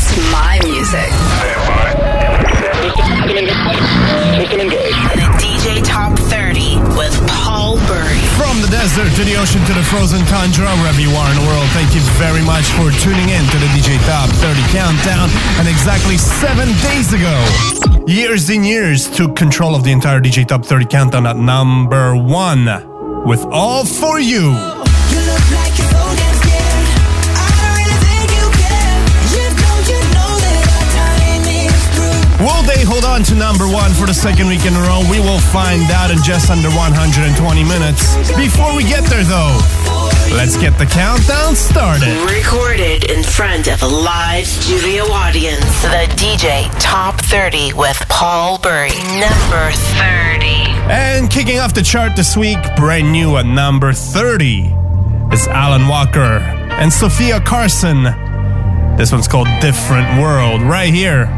It's my music. System engage. The DJ Top 30 with Paul Bury. From the desert to the ocean to the frozen tundra, wherever you are in the world, thank you very much for tuning in to the DJ Top 30 Countdown. And exactly 7 days ago, Years in Years took control of the entire DJ Top 30 Countdown at number one with All For You. Will they hold on to number one for the second week in a row? We will find out in just under 120 minutes. Before we get there, though, let's get the countdown started. Recorded in front of a live studio audience, the DJ Top 30 with Paul Bury, number 30. And kicking off the chart this week, brand new at number 30, is Alan Walker and Sophia Carson. This one's called Different World, right here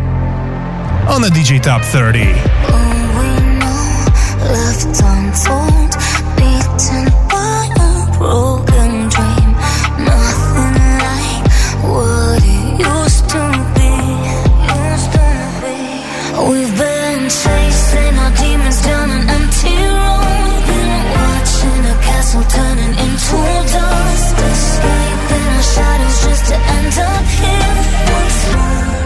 on the DJ Top 30. Oh, no, left unfold, beaten by a broken dream. Nothing like what it used to be. We've been chasing our demons down an empty road. Been watching a castle turning into dust. Escaping our shadows just to end up here once more.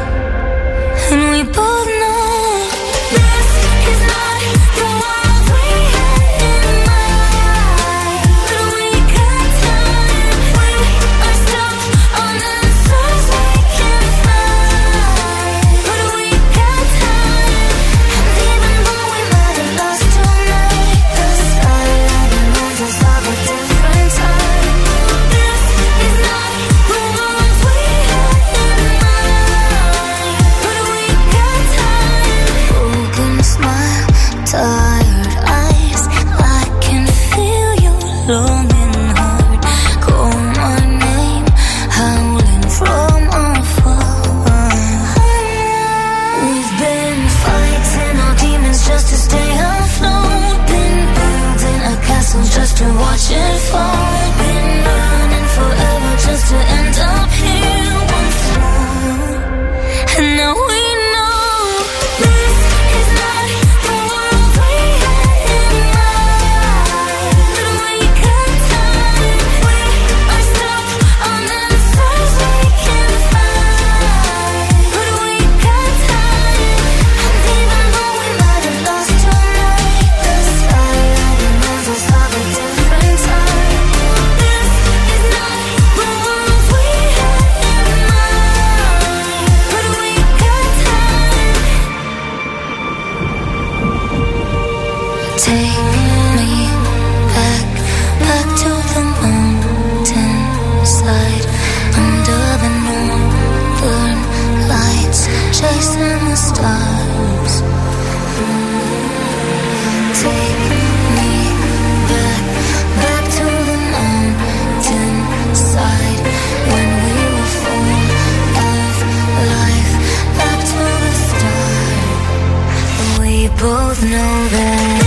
And we both know this is not the world we had in mind. But we can't turn it. We are stuck on answers we can't find. But we can't turn it. And even though we might have lost tonight, the skyline reminds us of a different time. This is not the world we had in mind. Smile, tired eyes, I can feel your longing heart. Call my name, howling from afar. We've been fighting our demons just to stay afloat. Been building a castle just to watch it fall. Been running forever just to end up here once more. And now we know this is not both know that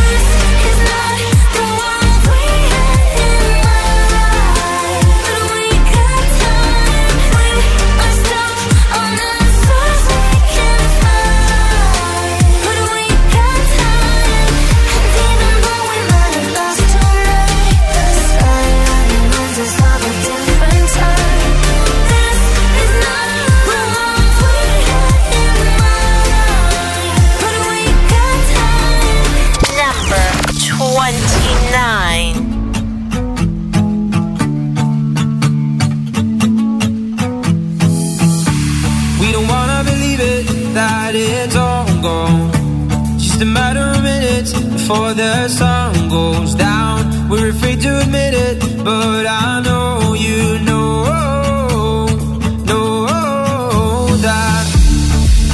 before the sun goes down, we're afraid to admit it, but I know you know that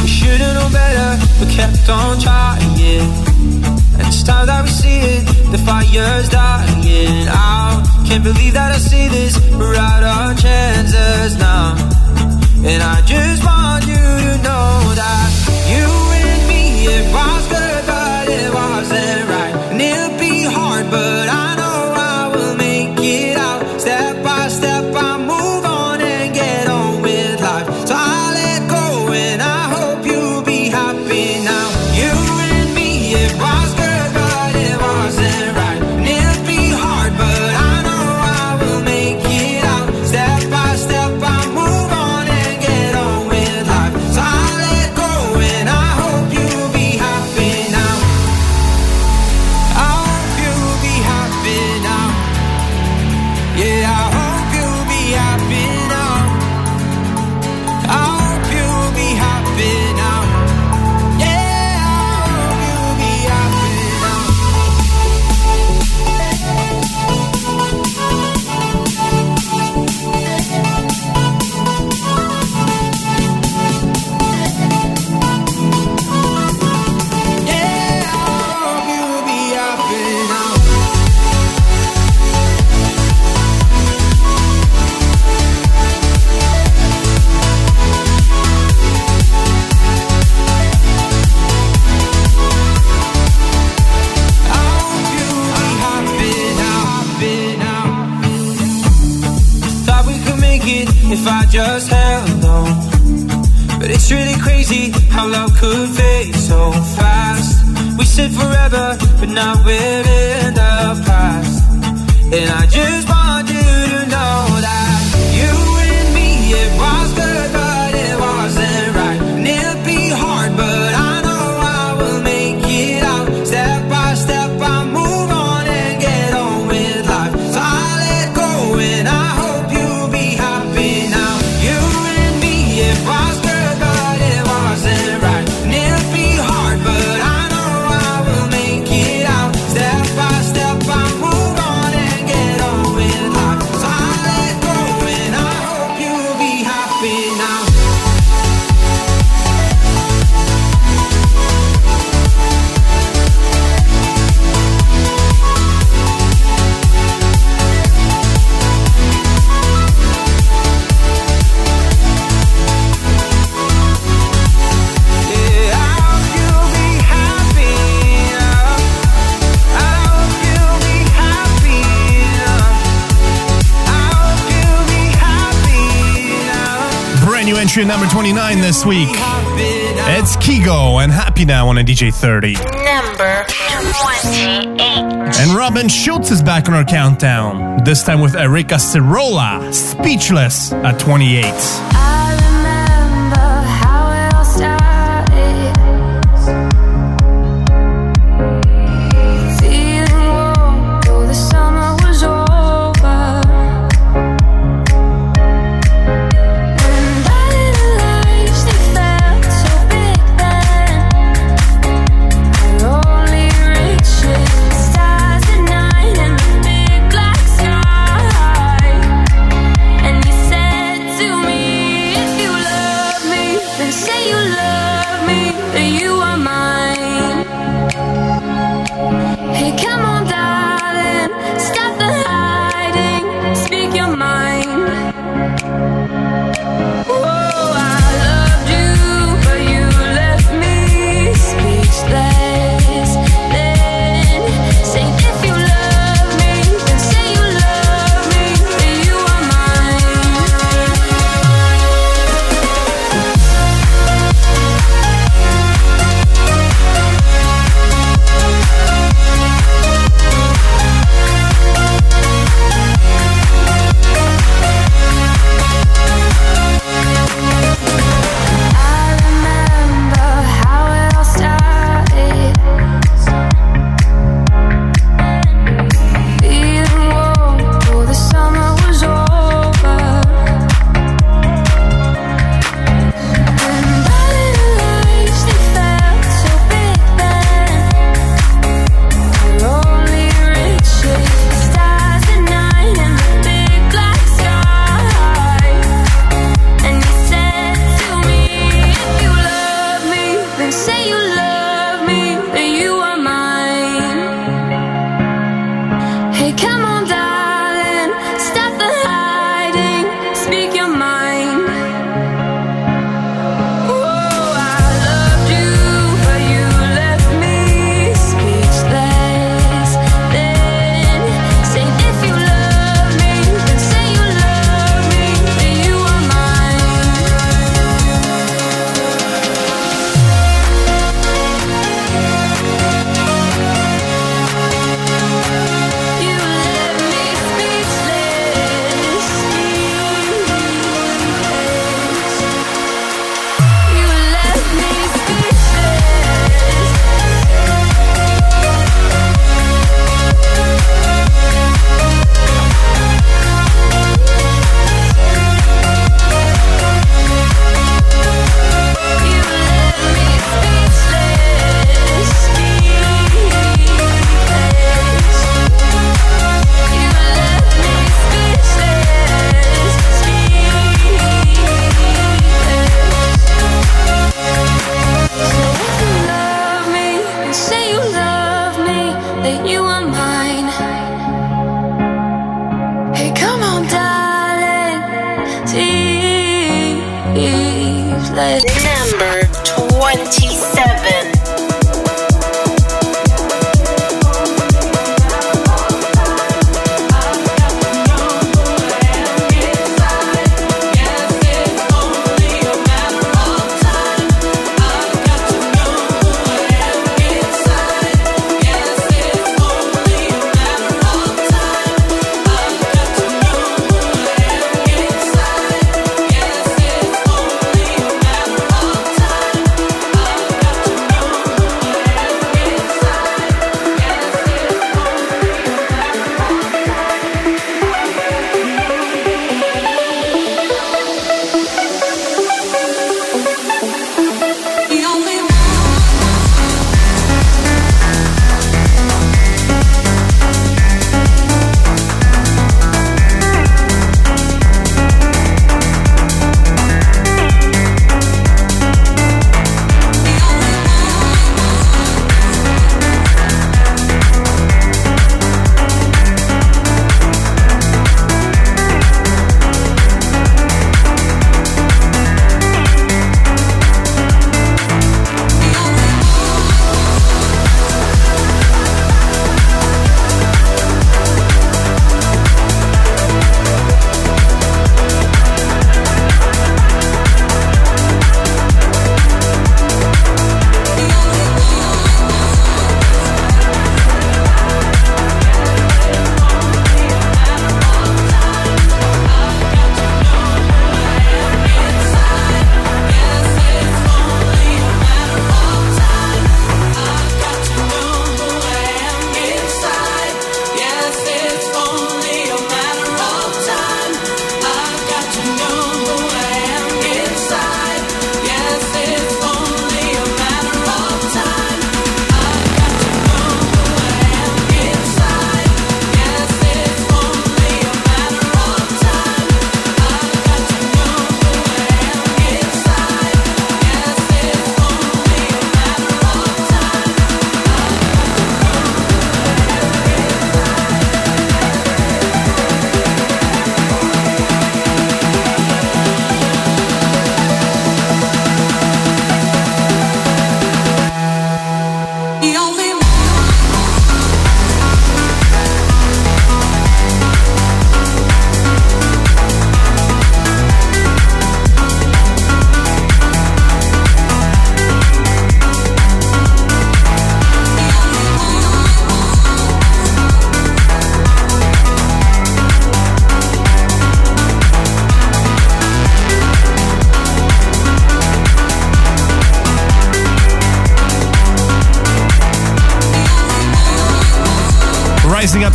we should've known better, but kept on trying. And it's time that we see it, the fire's dying out. Can't believe that I see this, we're out of chances now. And I just want you to know that you and me, it was good. Wasn't right, and it'll be hard, but I know I will make it out. Step by step, I move on and get on with life. So I let go it if I just held on. But it's really crazy how love could fade so fast. We said forever, but now we're in the past. And I just want you to know that you and me, it was good, but it wasn't right. And it'll be hard, but I know I will make it out. Step by step, I move on and get on with life. So I let go, and I hope you'll be happy now. You and me, it was good, but it wasn't right. And it'll be hard, but I know I will make it out. Step by step, I move on and get on with life. So I let go, and I hope you'll be happy now. Yeah, I hope you'll be happy now. I hope you'll be happy now. I hope you'll be happy now. Brand new entry at number 29 this week. It's Kygo and Happy Now on a DJ 30. Number 28. And Robin Schulz is back on our countdown, this time with Erika Sirola, Speechless at 28. I remember how it all started. Feeling warm though the summer was over. And I didn't realize they felt so big then. Our only reaches stars at night and the big black sky. And you said to me, if you love me, then say you love me, then you are mine. Hey, come on, darling, stop the hiding, speak your mind. Oh, I loved you, but you left me speechless. Then say if you love me, then say you love me, then you are mine. I remember how it all started. Feeling warm though the summer was over. And I didn't realize they felt so big then. Our only riches stars at night and the big black sky. And you said to me, if you love me, then say you love me, then you are mine. Hey, come on, darling, stop the hiding, speak your mind. Oh, I loved you, but you left me speechless. Then say if you love me, then say you love me, then you are mine. You left me speechless, speechless. You left me speechless. You left me speechless, speechless. You left me speechless, speechless. So if you love me, and say you love me, then you are mine. Hey, come on, darling, please. Number 27. I've got the young girl inside.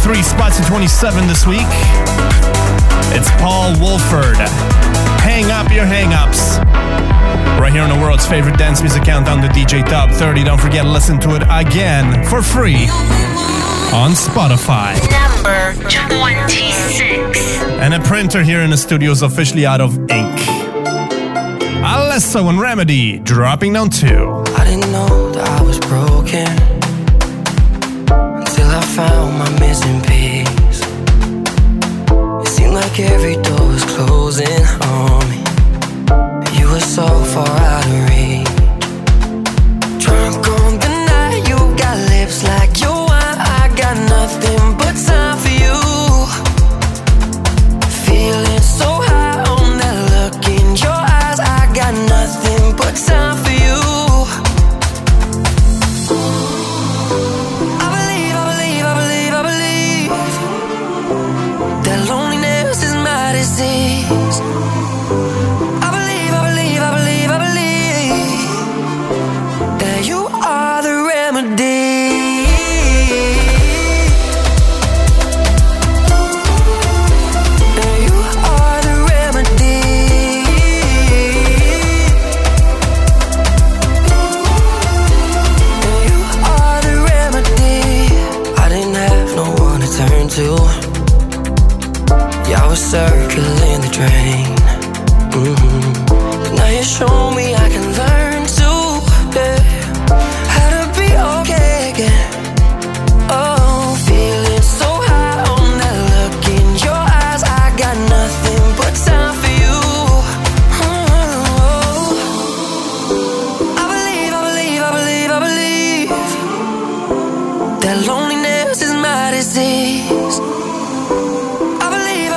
3 spots to 27 this week. It's Paul Wolford. Hang up your hang-ups. Right here on the world's favorite dance music countdown, the DJ Top 30. Don't forget to listen to it again for free on Spotify. Number 26. And a printer here in the studio is officially out of ink. Alesso and Remedy dropping down 2. I didn't know that I was broken until I found my missing piece. It seemed like every door was closing on me. You were so far out of reach. Drunk on the night, you got lips like your wine. I got nothing but time for you. Feeling so high on that look in your eyes. I got nothing but time for you. Circling the drain, but now you show me I can learn to, how to be okay again. Oh, feeling so high on that look in your eyes. I got nothing but time for you. Oh, I believe that loneliness is my disease. I believe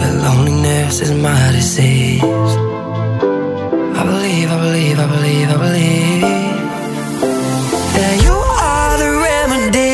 that loneliness is my disease. I believe that you are the remedy.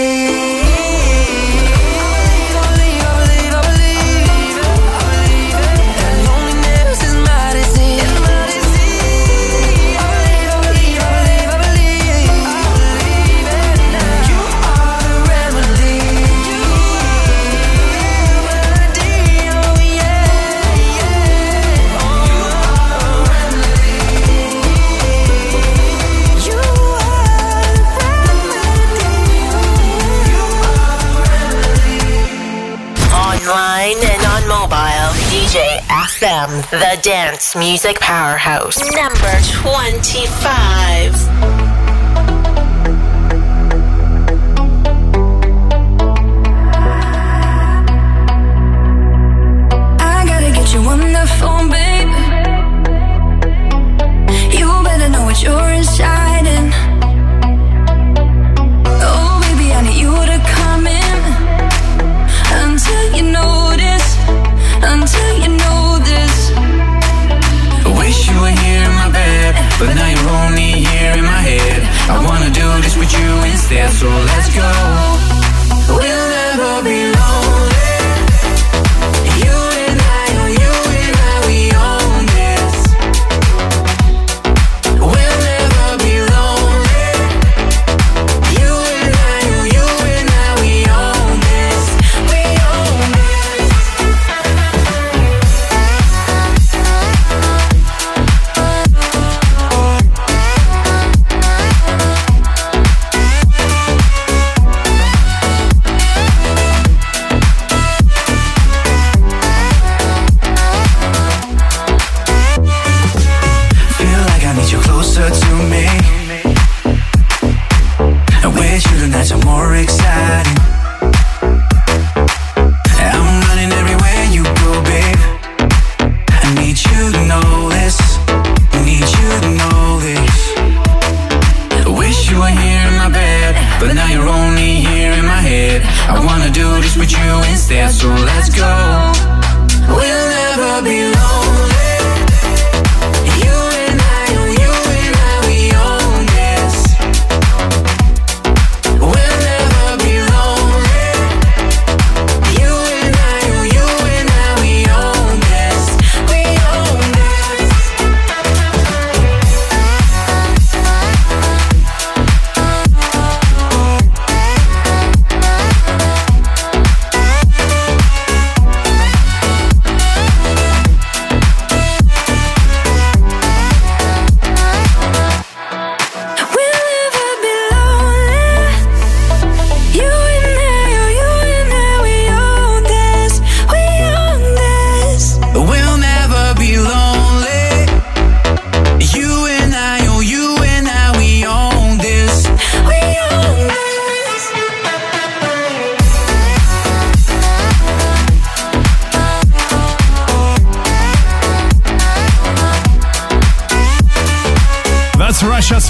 Them, the dance music powerhouse. Number 25. But now you're only here in my head. I wanna do this with you instead, so let's go. We'll never be lonely. You and I, we own this. We'll never be lonely. You and I, we own this. We own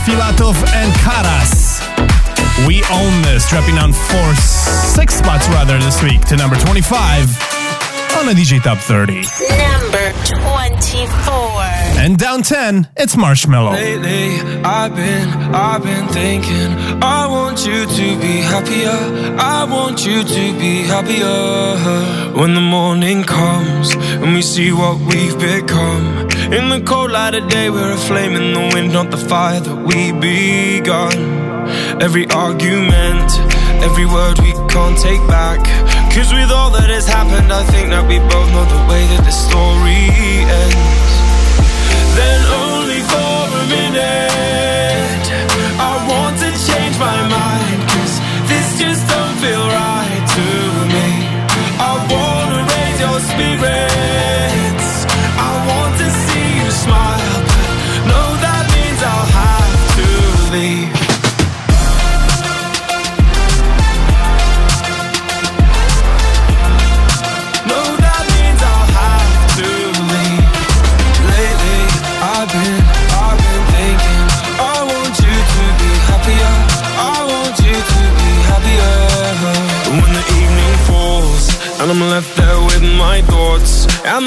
Filatov and Karas. We own this, dropping on six spots rather this week to number 25 on the DJ Top 30. Number 24. And down 10, it's Marshmallow. Lately, I've been thinking, I want you to be happier. I want you to be happier. When the morning comes and we see what we've become. In the cold light of day, we're a flame in the wind, not the fire that we begun. Every argument, every word we can't take back. Cause with all that has happened, I think that we both know the way that this story ends. Then only for a minute, I want to change my mind. Cause this just don't feel right to me. I wanna raise your spirits. I want to see you smile, but no, that means I'll have to leave. No, that means I'll have to leave. Lately, I've been thinking, I want you to be happier. I want you to be happier. When the evening falls, and I'm left there with my thoughts, and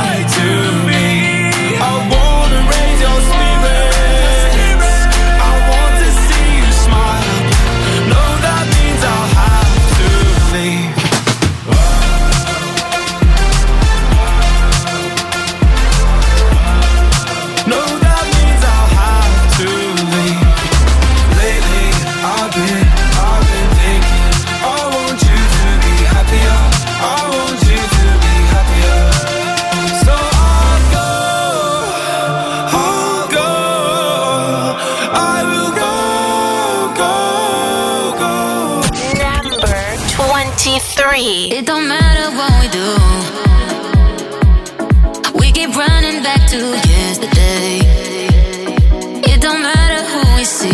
to me. I wanna raise your spirits. I want to see you smile. No, that means I'll have to leave. No, that means I'll have to leave. Lately, I've been thinking, I want you to be happier. I want you to be happier. So I'll go. I'll go, I will go, go, go. Number 23. It don't matter what we do, we keep running back to yesterday. It don't matter who we see.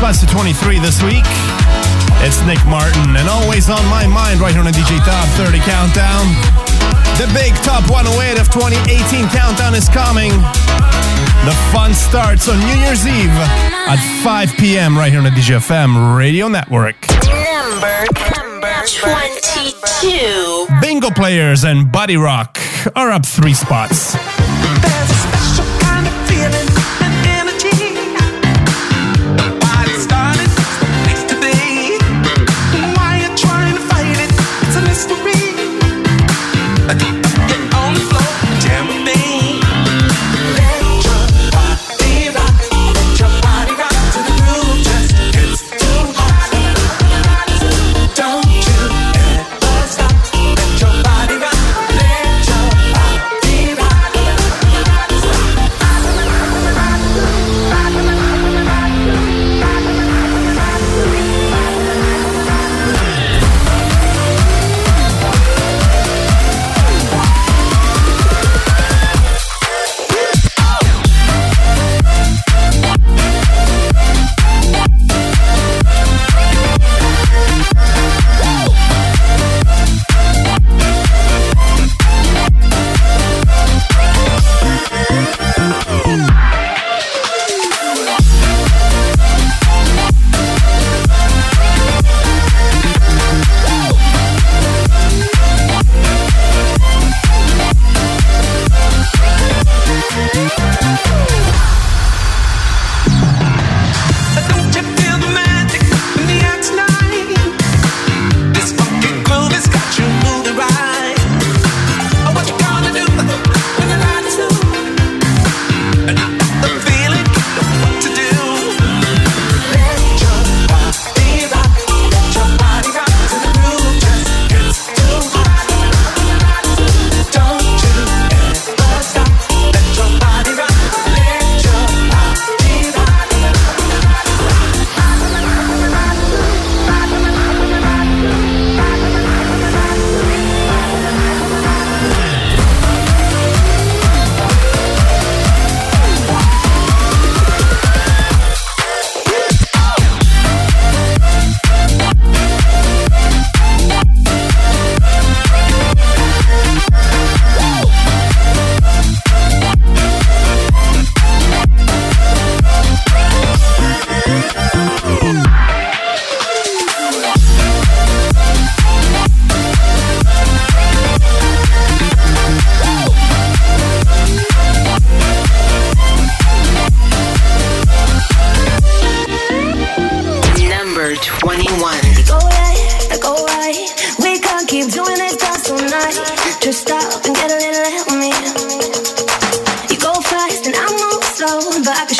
Plus to 23 this week, it's Nick Martin and Always on My Mind right here on the DJ Top 30 Countdown. The big Top 108 of 2018 Countdown is coming. The fun starts on New Year's Eve at 5 p.m. right here on the DJFM Radio Network. Number 22. Bingo Players and Buddy Rock are up 3 spots. There's a special kind of feeling.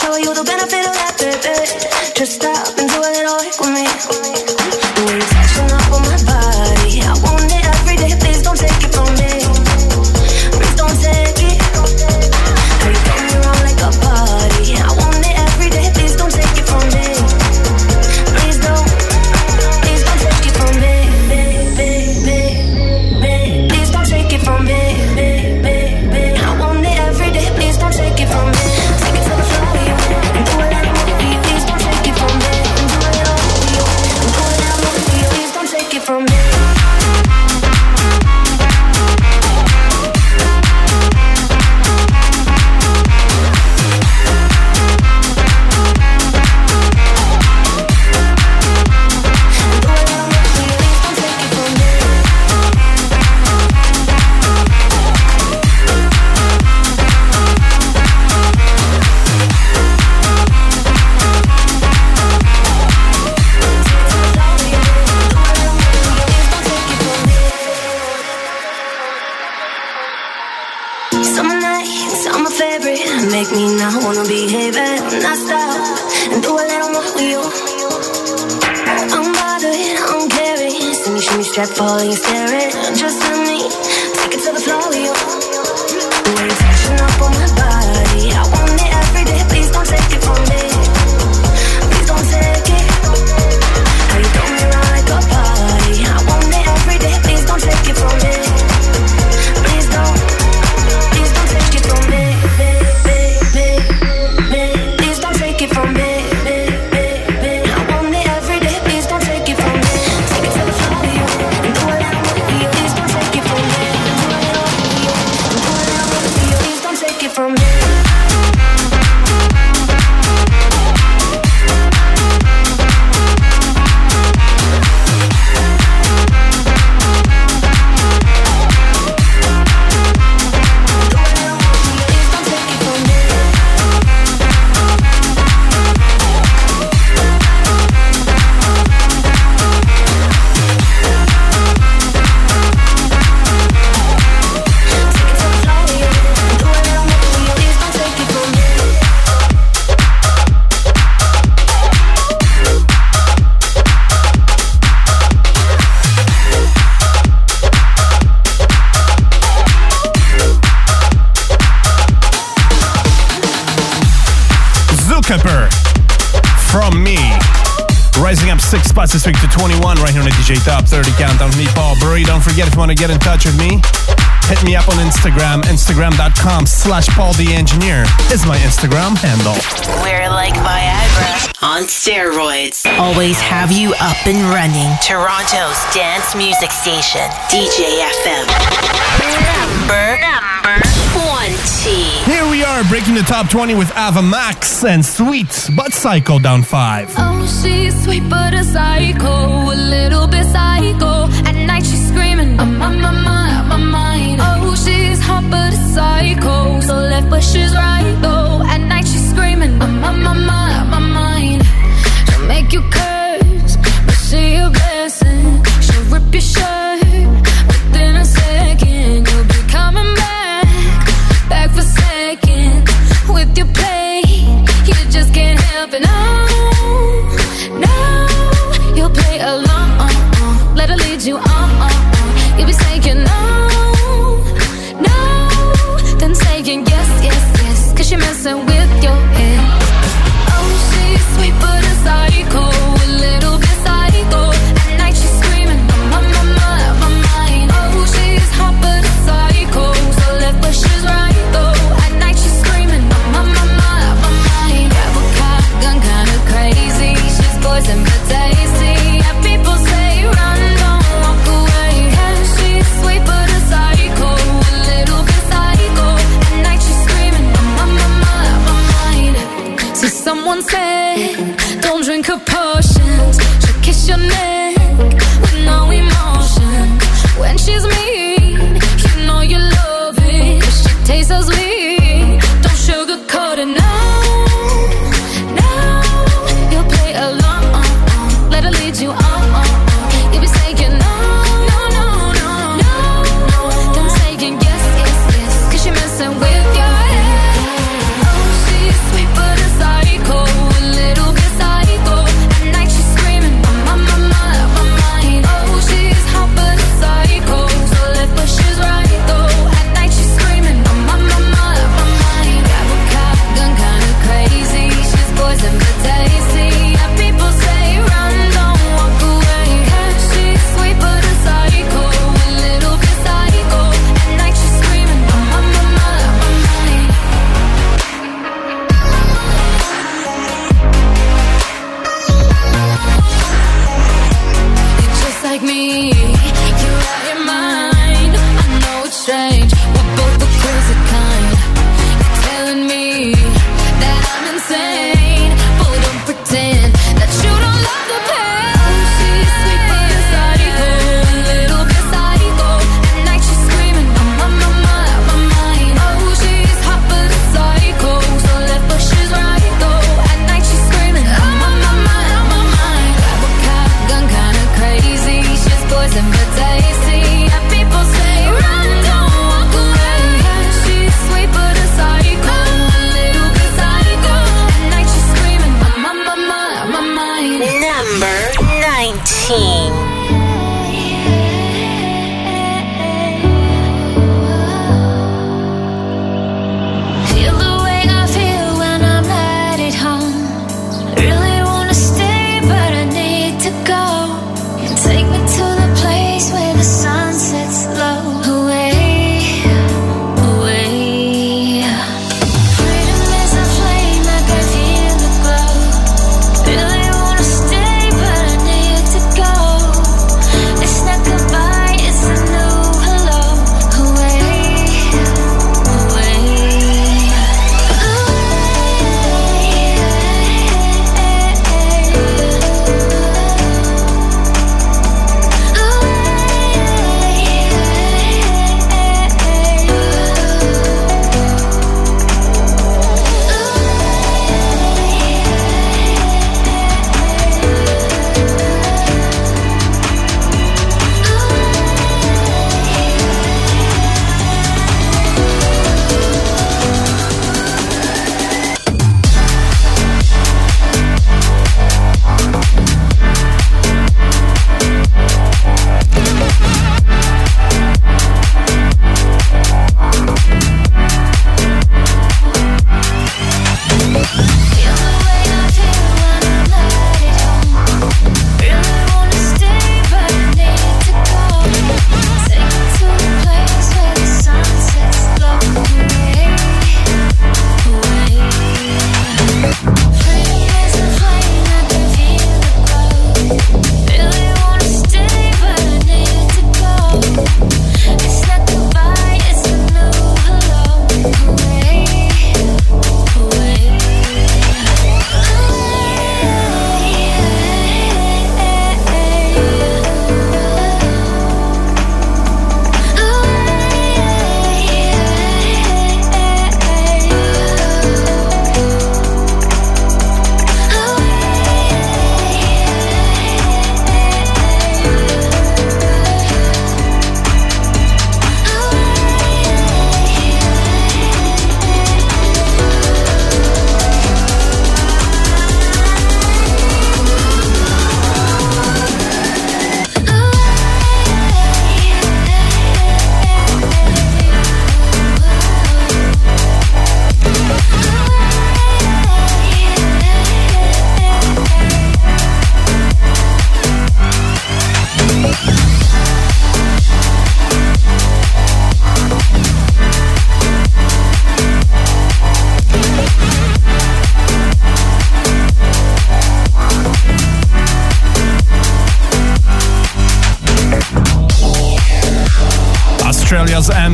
show you the benefit of that, baby. Just stop and do a little hit with me. This week to 21 right here on the DJ Top 30 Countdown with me, Paul Bury. Don't forget, if you want to get in touch with me, hit me up on Instagram. Instagram.com/PaulTheEngineer is my Instagram handle. We're like Viagra on steroids. Always have you up and running. Toronto's dance music station, DJ FM. Number 20. Here we are, breaking the top 20 with Ava Max and Sweet But Psycho down 5. Oh, she's sweet but a psycho, a little bit psycho. At night she's screaming, I'm on my mind, out my mind. Oh, she's hot but a psycho, so left but she's right though. At night she's screaming, I'm on my mind, out my mind. She'll make you curse, but she a blessing. She'll rip your shirt within a second. You'll be coming back for second with your play. You just can't help it. No, no, you'll play along. Let her lead you on. You'll be saying no, no, then saying yes, yes, yes. 'Cause you're messing with your head. Oh, she's sweet but a psycho, a little bit psycho. At night she's screaming, I'm on my mind, out my mind. Oh, she's hot but a psycho, so left but she's right. Poison but tasty. Yeah, people say run, don't walk away. 'Cause she's sweet but a psycho, a little bit psycho. At night she's screaming, I'm out my mind. So someone said, don't drink her potions. She'll kiss your neck with no emotion. When she's mean, you know you love it. 'Cause she tastes so sweet, don't sugarcoat it now. You are, you'll be saying no, no, no, no, no, no. Then saying yes, yes, yes, 'cause you're messing with your head. Oh, she's sweet but a psycho.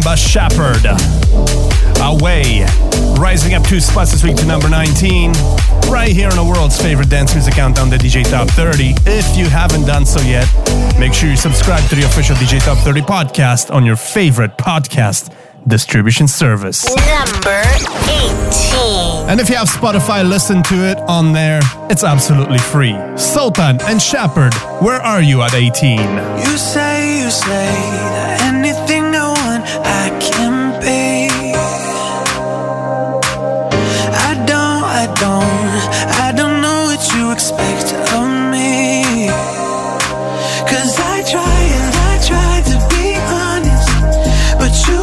by Shepherd. Away, rising up 2 spots this week to number 19, right here on the world's favorite dance music countdown, the DJ Top 30. If you haven't done so yet, make sure you subscribe to the official DJ Top 30 podcast on your favorite podcast distribution service. Number 18. And if you have Spotify, listen to it on there. It's absolutely free. Sultan and Shepherd, Where Are You at 18? You say that anything, no one I can be. I don't know what you expect of me. 'Cause I try and I try to be honest, but you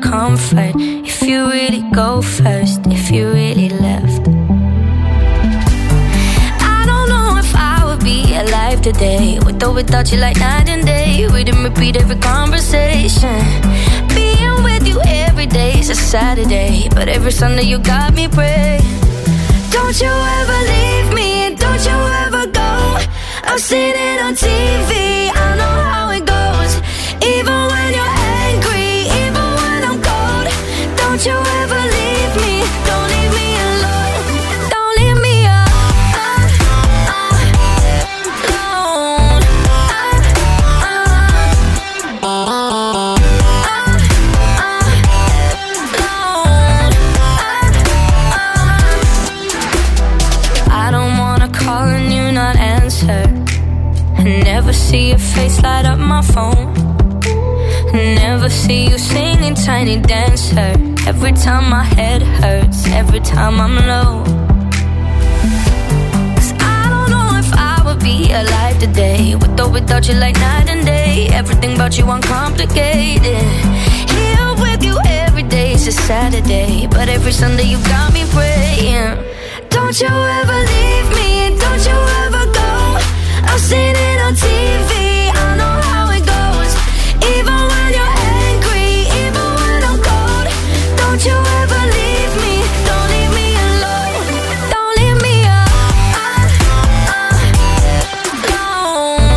comfort. If you really go first, if you really left, I don't know if I would be alive today. With or without you, like night and day. We didn't repeat every conversation. Being with you every day's a Saturday, but every Sunday you got me praying. Don't you ever leave me, don't you ever go. I've seen it on TV, I know how it goes. Even when you're don't you ever leave me, don't leave me alone. Don't leave me alone. I don't wanna call and you not answer. I never see your face light up my phone. Never see you singing Tiny Dancer. Every time my head hurts, every time I'm low. 'Cause I don't know if I would be alive today. With or without you, like night and day. Everything about you uncomplicated. Here with you every day is a Saturday, but every Sunday you got me praying. Don't you ever leave me, don't you ever go. I've seen it on TV, I know how it goes. Even when you're angry, even when I'm cold, don't you ever leave me, don't leave me alone. Don't leave me alone.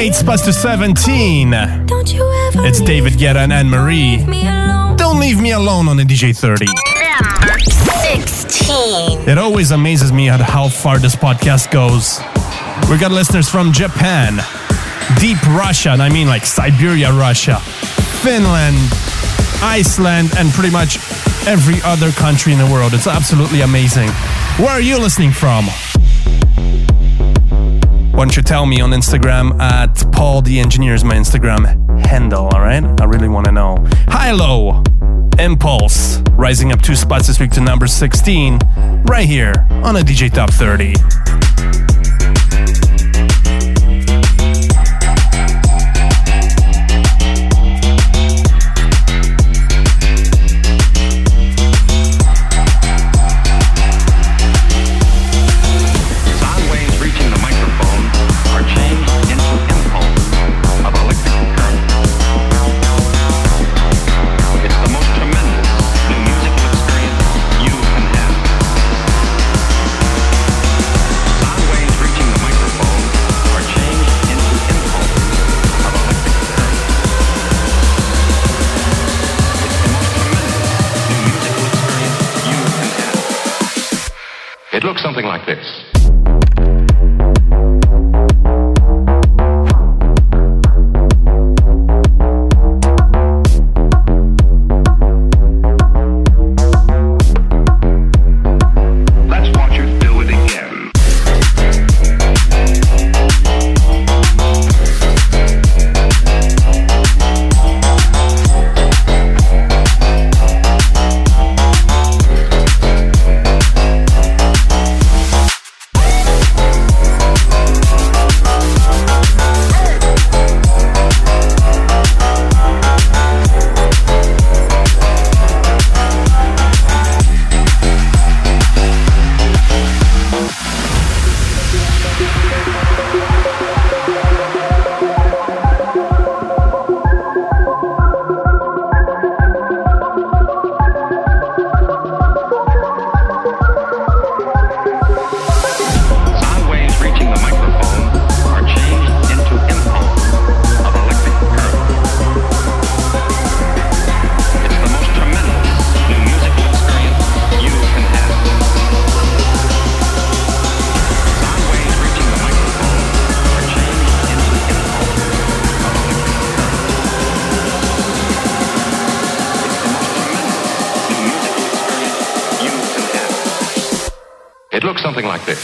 8 minutes past 17. It's David Guetta and Anne Marie. Don't leave me alone on the DJ 30. Number 16. It always amazes me at how far this podcast goes. We got listeners from Japan, deep Russia, and I mean like Siberia, Russia, Finland, Iceland, and pretty much every other country in the world. It's absolutely amazing. Where are you listening from? Why don't you tell me on Instagram at Paul the Engineer is my Instagram handle, all right? I really want to know. Hilo, Impulse, rising up 2 spots this week to number 16, right here on a DJ Top 30. It looks something like this.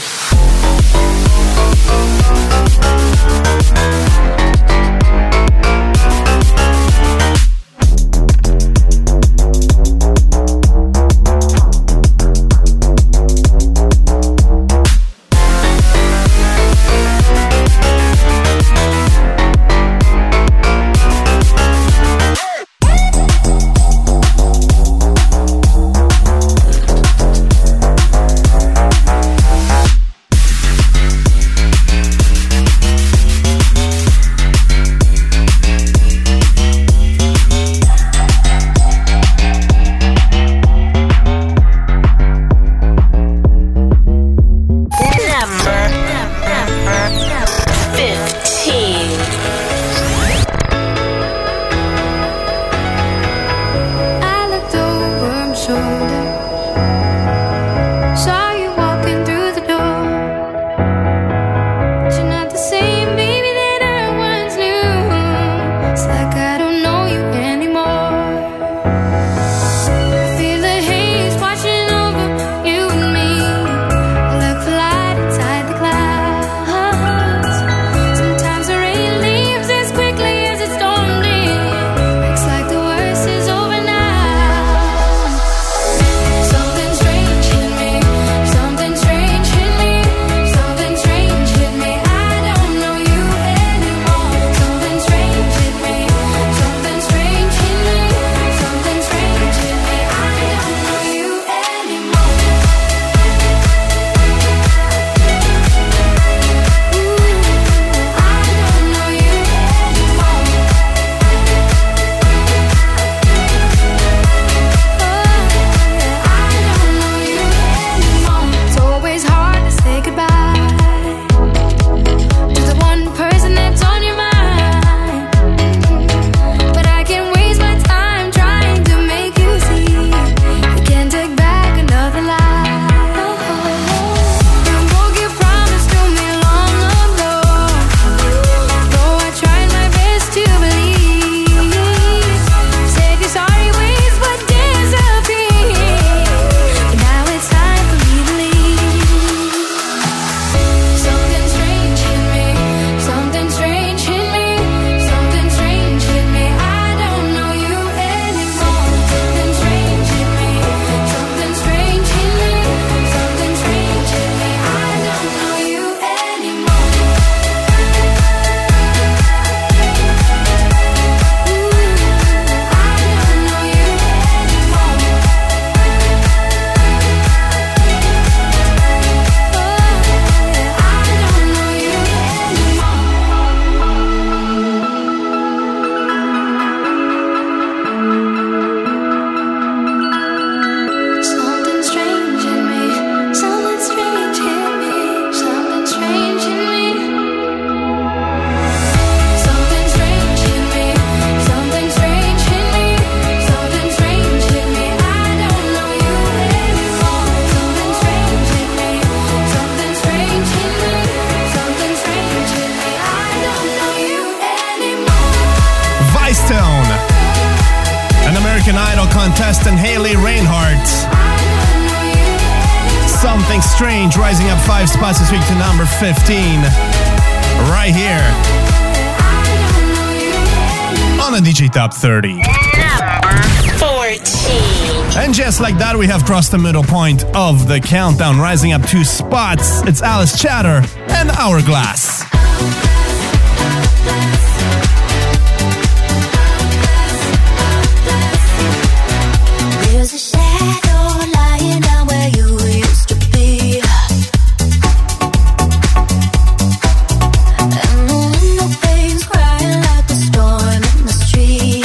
title contestant Haley Reinhardt. Something Strange rising up 5 spots this week to number 15. Right here on the DJ Top 30. And just like that, we have crossed the middle point of the countdown, rising up 2 spots. It's Alice Chatter and Hourglass. There's a shadow lying down where you used to be, and the window panes crying like a storm in the street.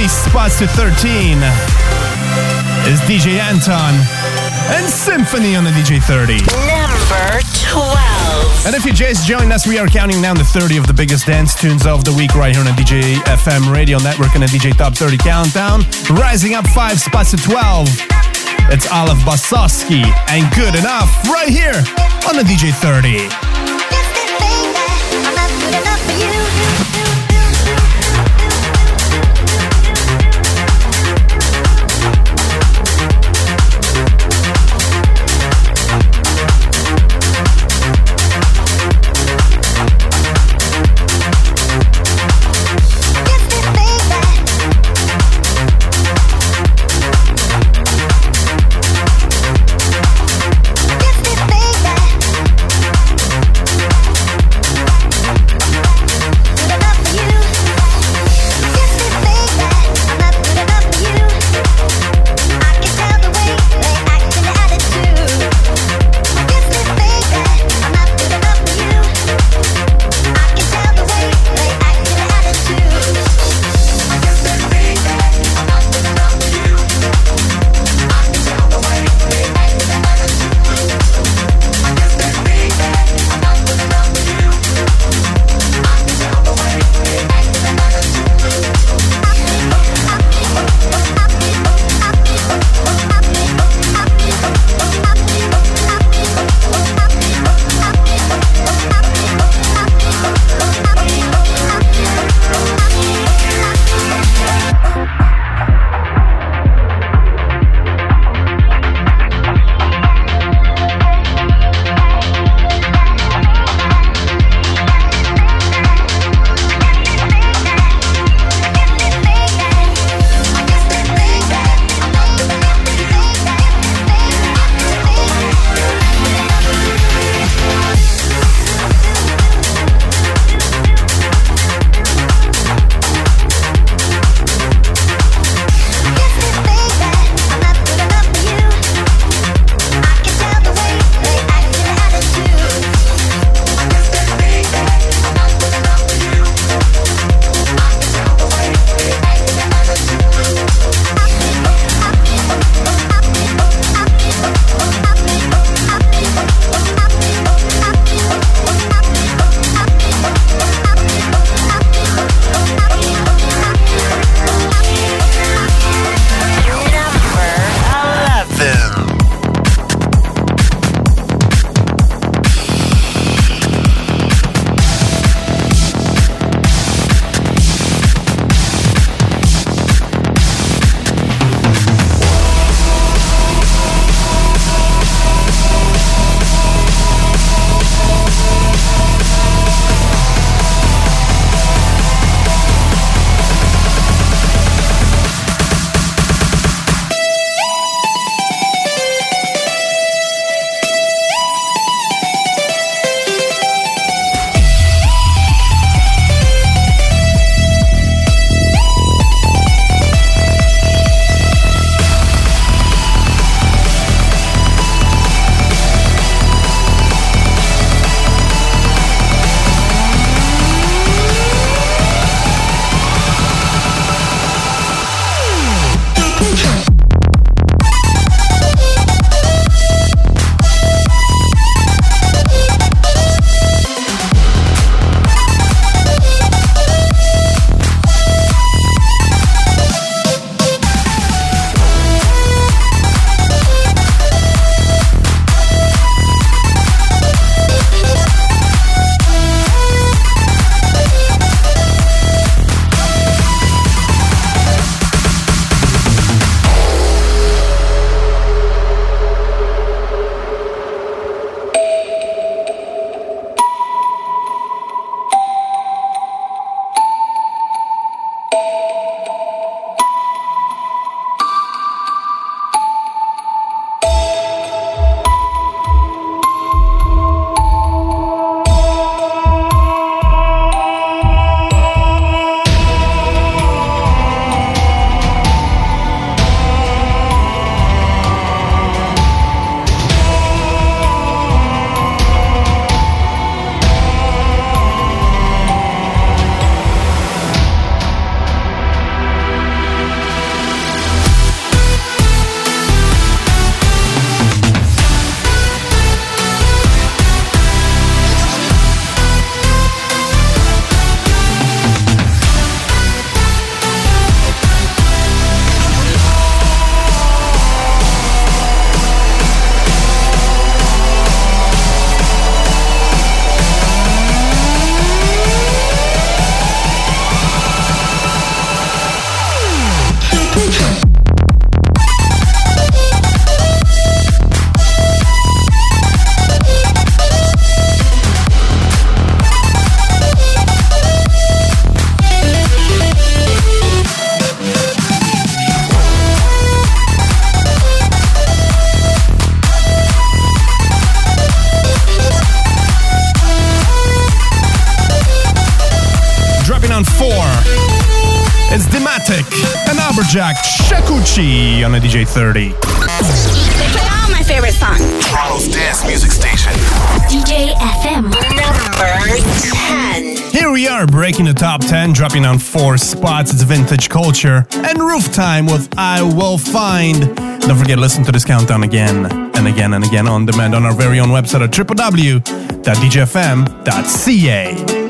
3 spots to 13 is DJ Anton and Symphony on the DJ 30. Number 12. And if you just joined us, we are counting down the 30 of the biggest dance tunes of the week right here on the DJ FM radio network and the DJ Top 30 Countdown. Rising up 5 spots to 12, it's Olaf Basoski and Good Enough right here on the DJ 30. Yannick and Aberjack Shakuchi on the DJ 30. They play all my favorite songs. Toronto's dance music station. DJ FM number 10. Here we are, breaking the top 10, dropping down 4 spots. It's Vintage Culture and Roof Time with I Will Find. Don't forget, listen to this countdown again and again and again on demand on our very own website at www.djfm.ca.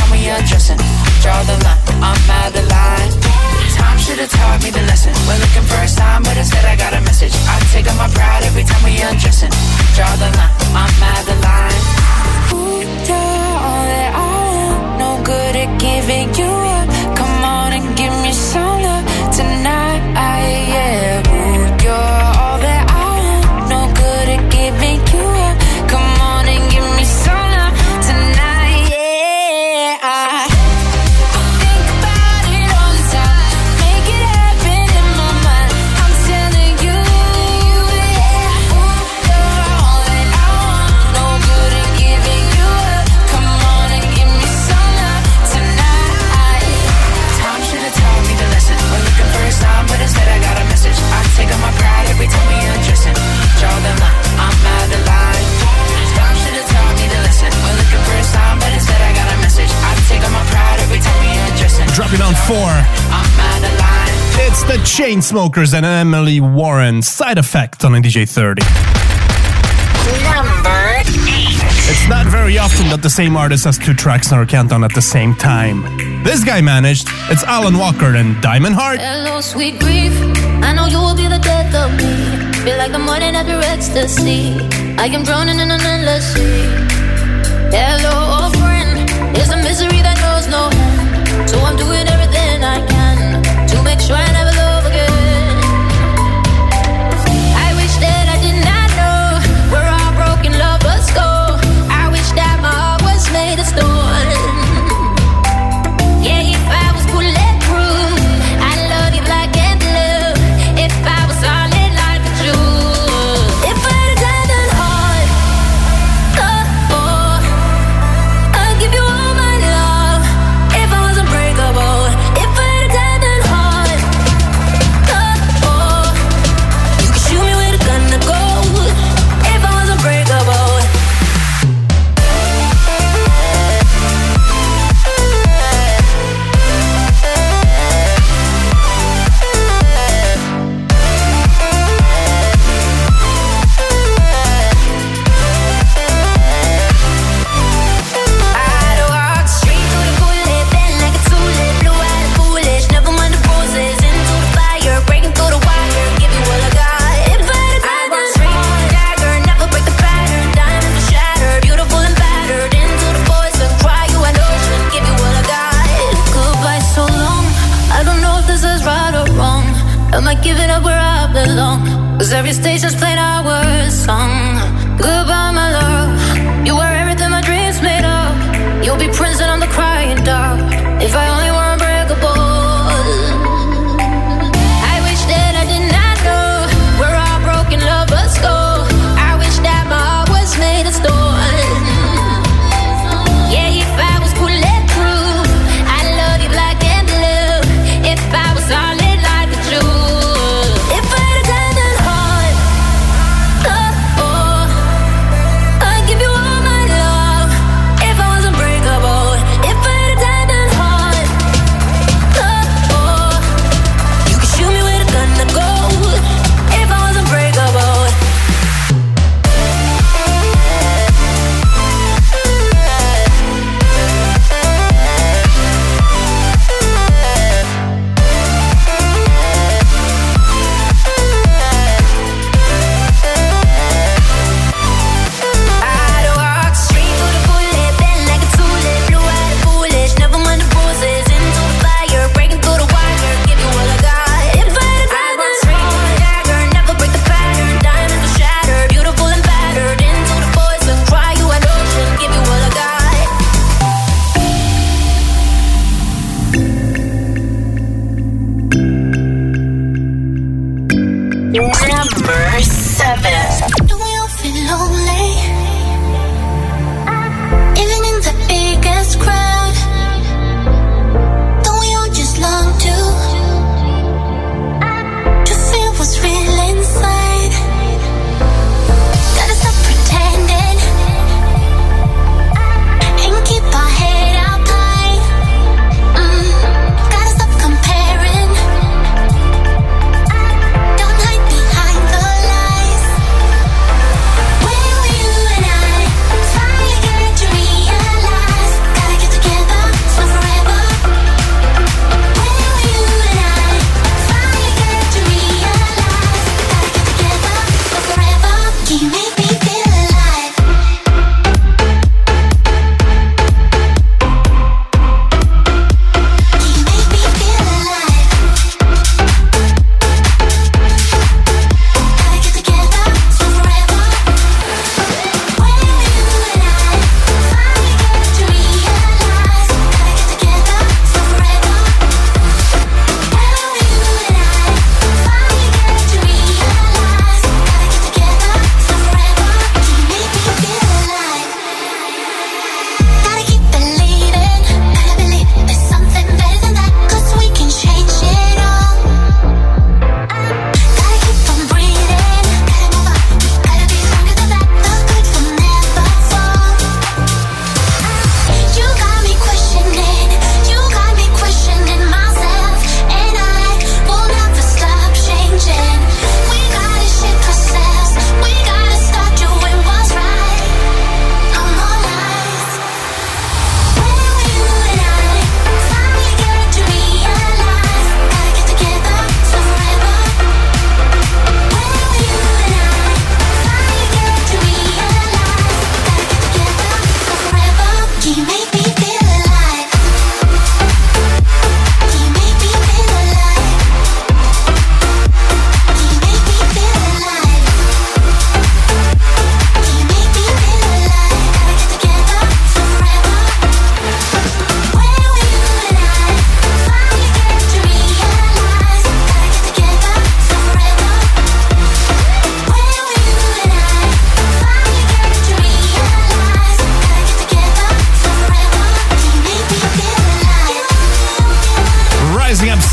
how we are dressing. Draw the line, I'm out of line. Time should have taught me the lesson. We're looking for a sign, but instead I got a message. I take up my pride every time we are dressing. Draw the line, I'm out of line. Ooh, you're all that I am. No good at giving you up. Come on and give me some love tonight, yeah. Ooh, you're all that I am. No good at giving you up. Come on and give me some love tonight. Dropping on 4. It's the Chainsmokers and Emily Warren. Side Effect on DJ 30. Number 8. It's not very often that the same artist has 2 tracks in our countdown at the same time. This guy managed. It's Alan Walker and Diamond Heart. Hello, sweet grief. I know you will be the death of me. Feel like the morning after ecstasy. I am drowning in an endless sea. Hello, old friend. It's a misery that knows no end. So I'm doing everything I can to make sure I never love again. I wish that I did not know where our broken lovers go. I wish that my heart was made of stone. Yeah, if I was bulletproof, I'd love you like and love. If I was solid like a jewel. If I had a diamond heart, oh, I'll give you all my love. Every station's played our song. Goodbye, my love. You are everything my dreams made of. You'll be printing on the crying dog. If I only were unbreakable. I wish that I did not know where our broken lovers go. I wish that my heart was made of stone.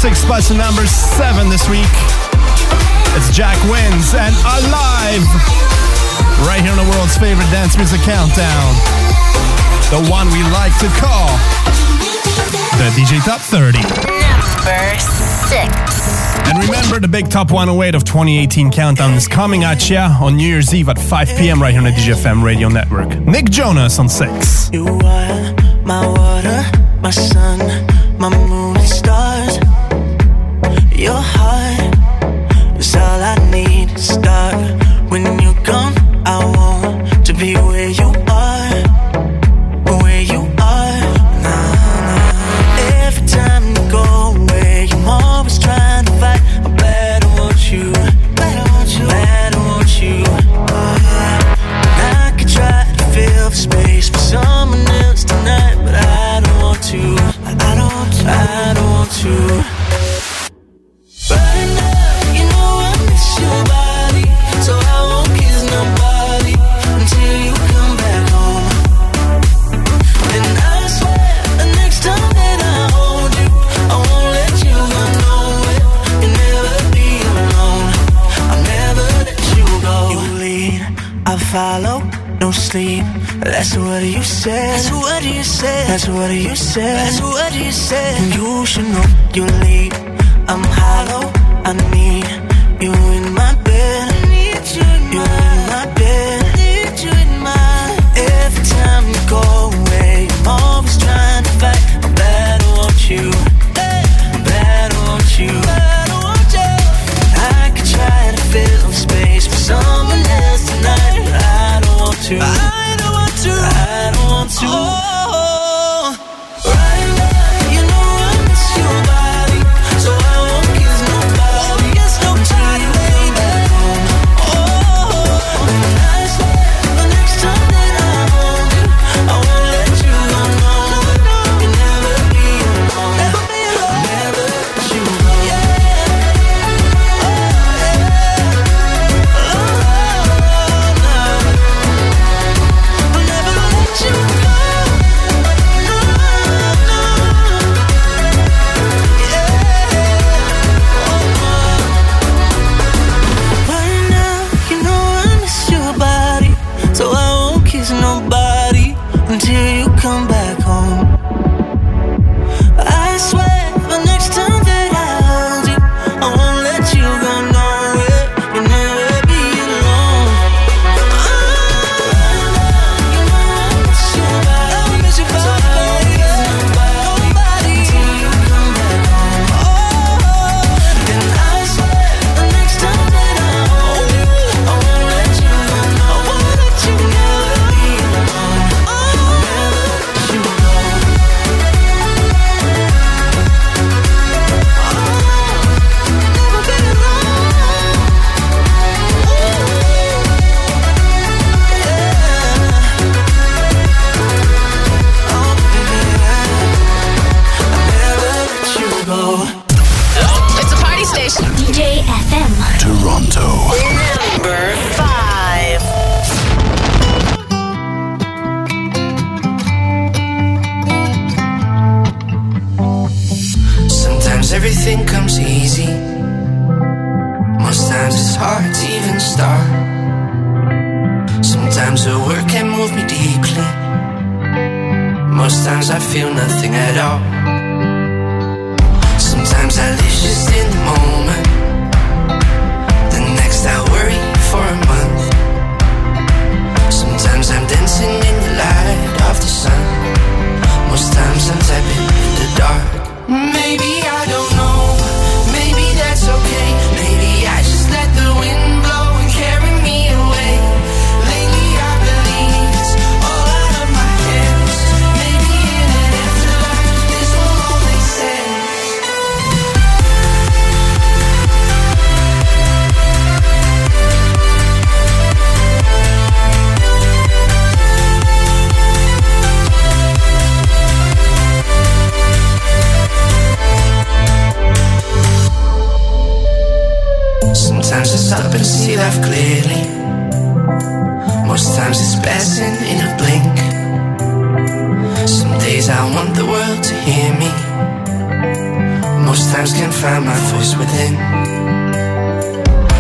6 spots to number 7 this week. It's Jack Wins and Alive, right here on the world's favorite dance music countdown. The one we like to call the DJ Top 30. Number 6. And remember, the big Top 108 of 2018 countdown is coming at ya on New Year's Eve at 5 p.m. right here on the DJFM Radio Network. Nick Jonas on 6. You are my water, my sun, my moon and stars. Your heart is all I need to start. When you come, I want to be where you are. Where you are, nah, nah. Every time you go away, I'm always trying to fight. I'm glad I want you, glad I want you, glad I want you. I could try to fill the space for someone else tonight, but I don't want to, I don't want to, I don't want to. Follow, no sleep. That's what you said. That's what you said. That's what you said. That's what you said. And you should know you lead. I'm hollow. I need you in my bed. I need you in you my bed. I need you in mine. Every time you go away, I'm always trying to fight. I'm glad I want you. Hey. I'm glad I want you. Glad I want you. I could try to fill space for someone else tonight. I don't want to, I don't want to, oh. Right now, you know I miss your body, so I won't kiss nobody, yes, nobody, baby, oh. And I swear, the next time that I hold you, I won't let you go, no, you'll never be alone, never be alone, I'll never let you go, yeah, oh, yeah. Oh. most times can find my voice within.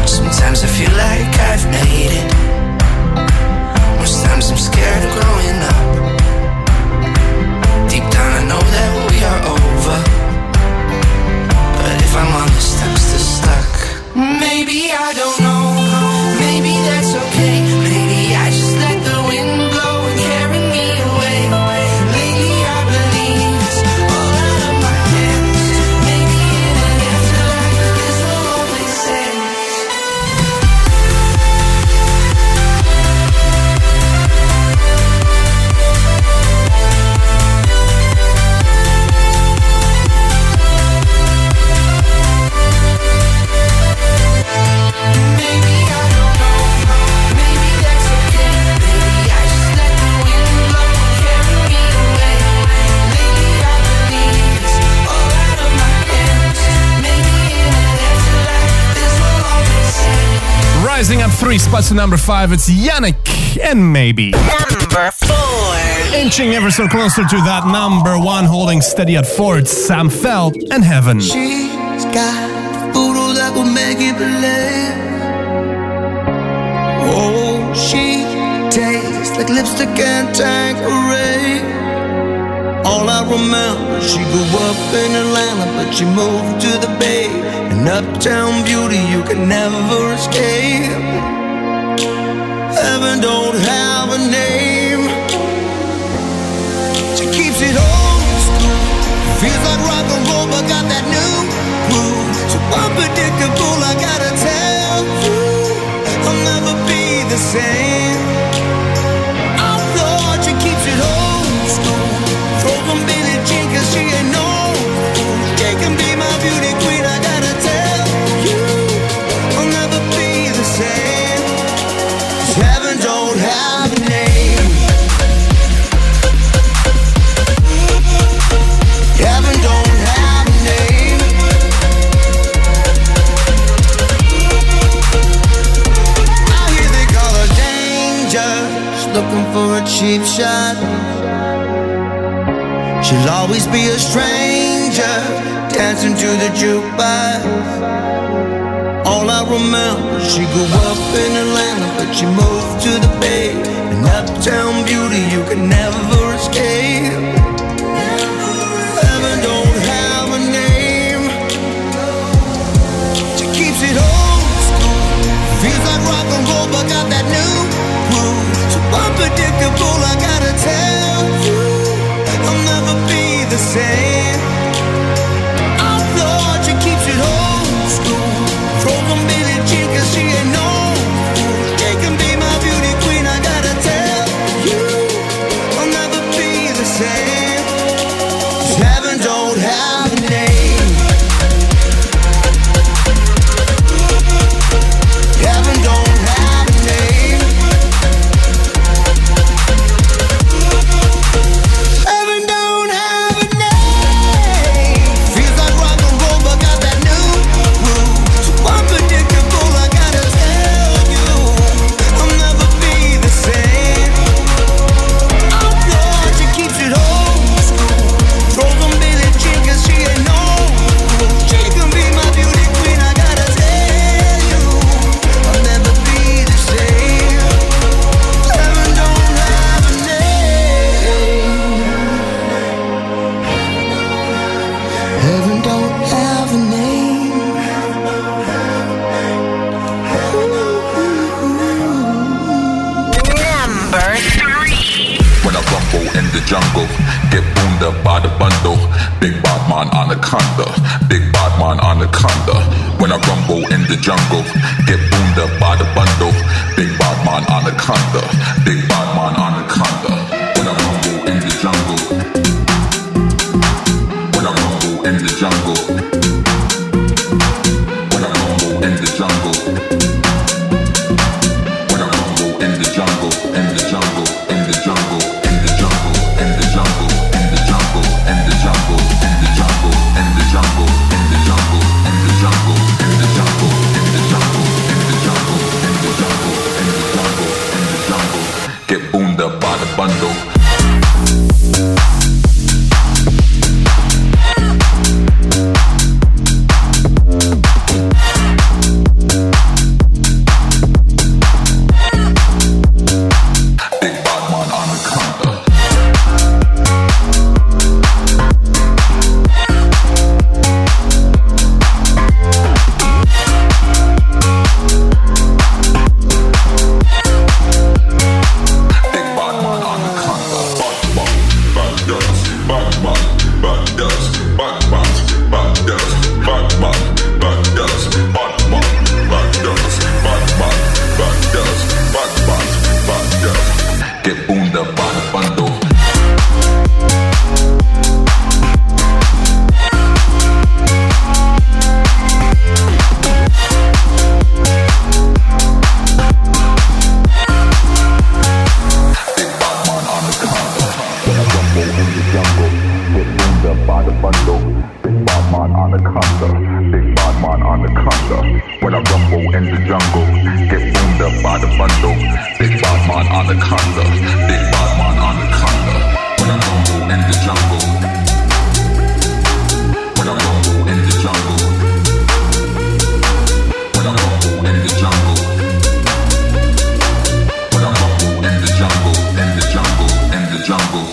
Sometimes I feel like I've made it. Most times I'm scared of growing up. Deep down I know that we are over, but if I'm honest I'm still stuck. Maybe I don't know, maybe that's okay. Maybe I just let the wind blow and carry me away. Lately I believe it's all out of my hands. Maybe in an afterlife this will all make sense. Maybe I don't know. Maybe that's okay. Maybe I just let the wind blow and carry me away. Lately I believe it's all out of my hands. Maybe in an afterlife this will all make sense. Rising up 3 spots to number 5, it's Yannick and Maybe. Number 4. Inching ever so closer to that number 1, holding steady at 4, it's Sam Felt and Heaven. She's got voodoo that will make it blend. Oh, she tastes like lipstick and tangerine. All I remember, she grew up in Atlanta, but she moved to the Bay. An uptown beauty you can never escape. Heaven don't have a name. She keeps it old school. Feels like rock and roll, but got that new groove. So unpredictable, I gotta tell you, I'll never be the same. I'm flawed, she keeps it old school. Throw from Billie Jean, 'cause she ain't no fool. She can be my beauty queen, I gotta tell you, I'll never be the same. 'Cause heaven don't have a name. Heaven don't have a name. I hear they call her danger, she's looking for a cheap shot. She'll always be a stranger, dancing to the jukebox. All I remember, she grew up in Atlanta, but she moved to the Bay. An uptown beauty you can never escape. Heaven don't have a name. She keeps it old school. Feels like rock and roll, but got that new groove. So unpredictable, I gotta tell you, I'll never be the same. I'm flawed, she keeps it old school. Throw from Billie Jean, 'cause she ain't no fool. She can be my beauty queen, I gotta tell you, I'll never be the same. 'Cause heaven don't have a name. Heaven don't have a name. Heaven don't have a name. Feels like rock and roll, but got that new groove. So unpredictable, I gotta tell you, I'll never be the same. I'm flawed, she keeps it old school. Throw from Billie Jean, 'cause she ain't no fool. She can be my beauty queen, I gotta tell you, I'll never be the same. Heaven don't have a name. Heaven don't have a name. Number 3. When I rumble in the jungle, get boomed up by the bundle. Big bad man anaconda, big bad man anaconda. When I rumble in the jungle, get boomed up by the bundle. Big bad man anaconda, big bad man anaconda. When I rumble in the jungle, when I rumble in the jungle, when I rumble in the jungle, when I rumble in the jungle, in the jungle, in the jungle, in the jungle, in the jungle, in the jungle, in the jungle, in the jungle, in the jungle, in the jungle, in the jungle, in the jungle, in the jungle, in the jungle, in the jungle, in the jungle, in the jungle. Get boomed up by the bundle. on the costa, big bad man on the costa. When I rumble in the jungle, get boomed up by the bundle. Big bad man on the costa, big bad man on the costa. When I rumble in the jungle, when I rumble in the jungle, when I rumble in the jungle, when I rumble in the jungle, in the jungle, in the jungle.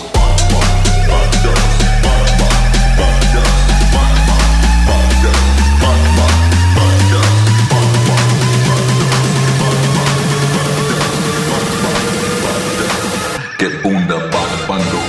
Get boomed up by the bundle.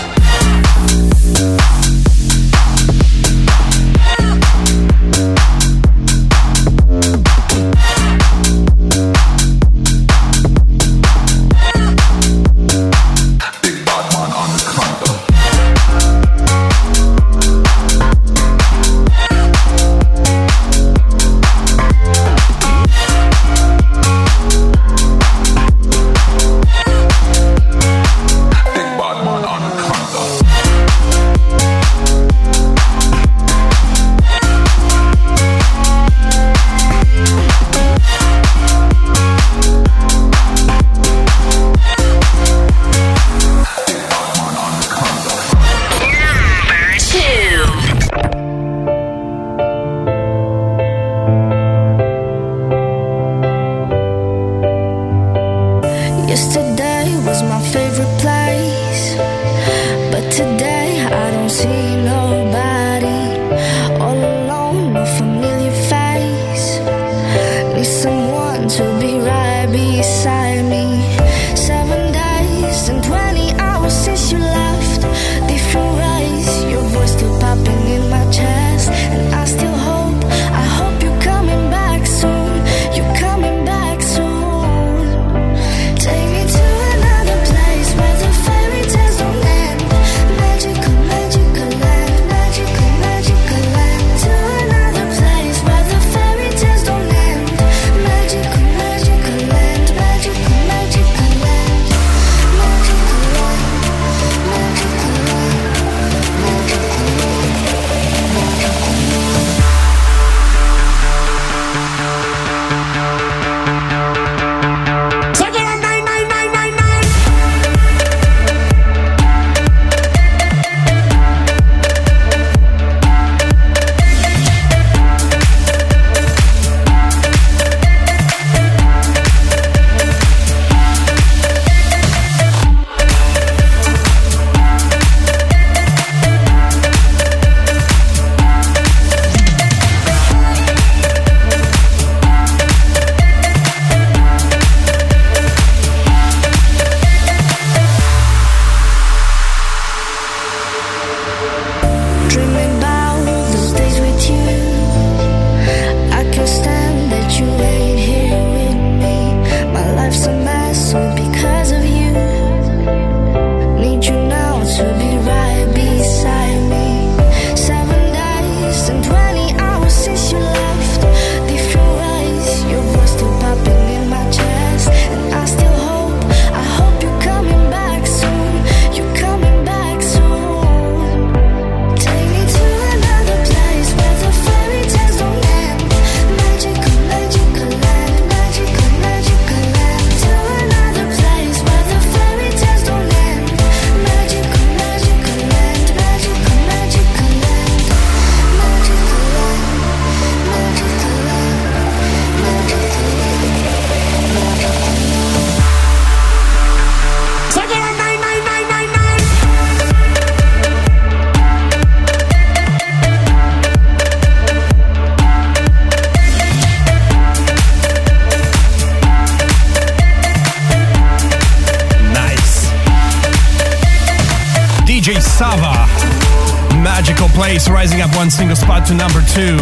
Rising up one single spot to number 2.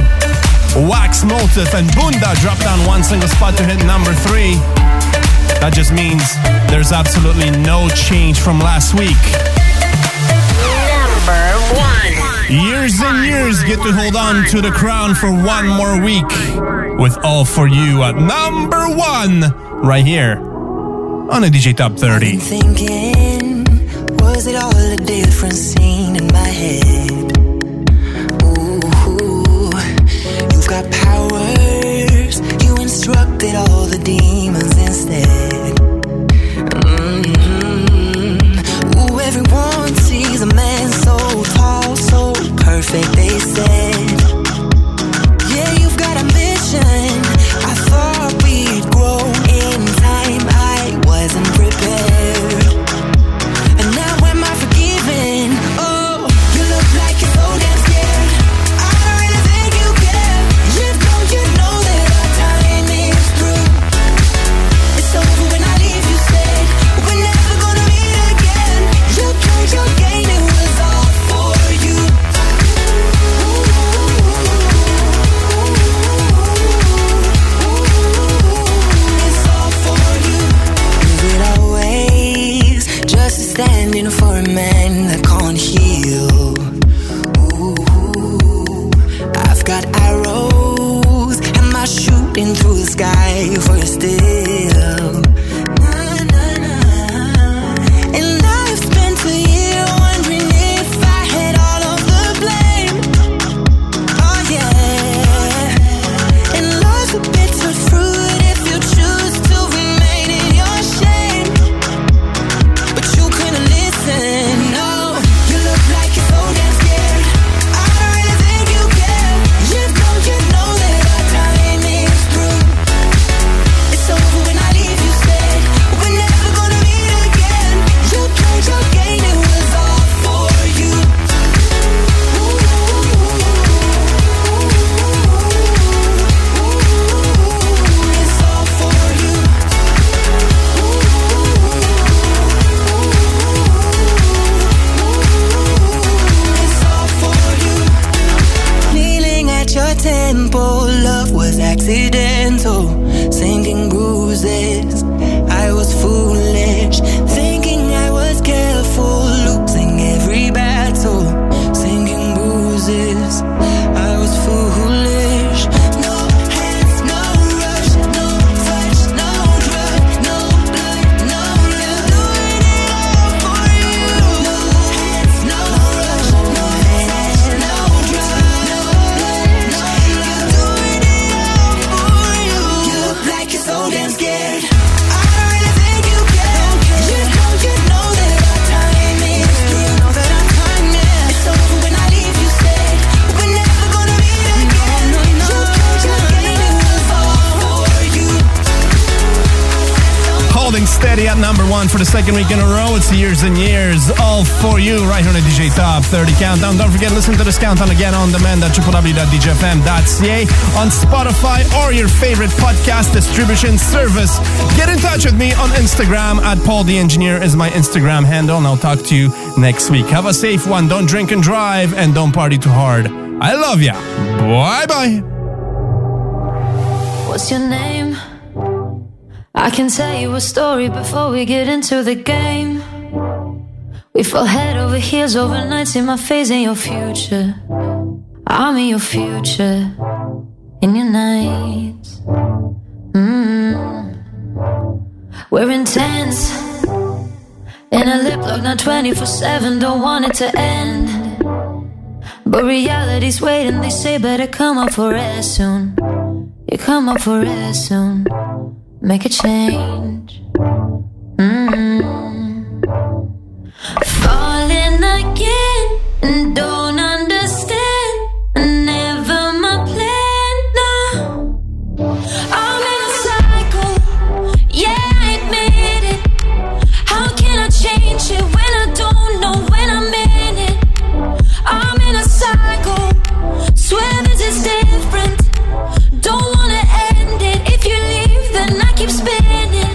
Wax Motif and Bunda drop down one single spot to hit number 3. That just means there's absolutely no change from last week. Number 1. Years and years get to hold on to the crown for one more week with All For You at number 1 right here on the DJ Top 30. I've been thinking, was it all a different scene in my head? sky for you still. Steady at number one for the second week in a row. It's Years and Years, all for you, right here on the DJ Top 30 Countdown. Don't forget, listen to this countdown again on demand at www.djfm.ca, on Spotify or your favorite podcast distribution service. Get in touch with me on Instagram at Paul the Engineer is my Instagram handle, and I'll talk to you next week. Have a safe one. Don't drink and drive, and don't party too hard. I love ya. Bye-bye. What's your name? I can tell you a story before we get into the game. We fell head over heels overnight in my face, in your future. I'm in your future, in your nights. We're intense, in a lip lock, now 24/7. Don't want it to end, but reality's waiting. They say better come up for it soon. You come up for it soon. Make a change. Falling again and don't understand. Never my plan, no. I'm in a cycle, yeah, I admit it. How can I change it when I don't know when I'm in it? I'm in a cycle, swear this is different. Don't wanna end it. If you leave, and I keep spinning.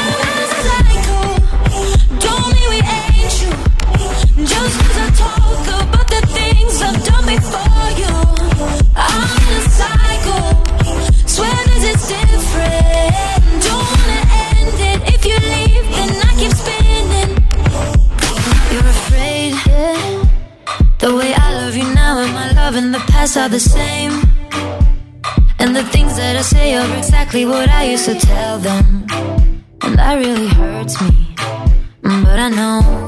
I'm in a cycle. Don't mean we ain't you. Just cause I talk about the things I've done before you. I'm in a cycle. Swear this is different. Don't wanna end it. If you leave, then I keep spinning. You're afraid, yeah. The way I love you now and my love in the past are the same. And the things that I say are exactly what I used to tell them. And that really hurts me, but I know.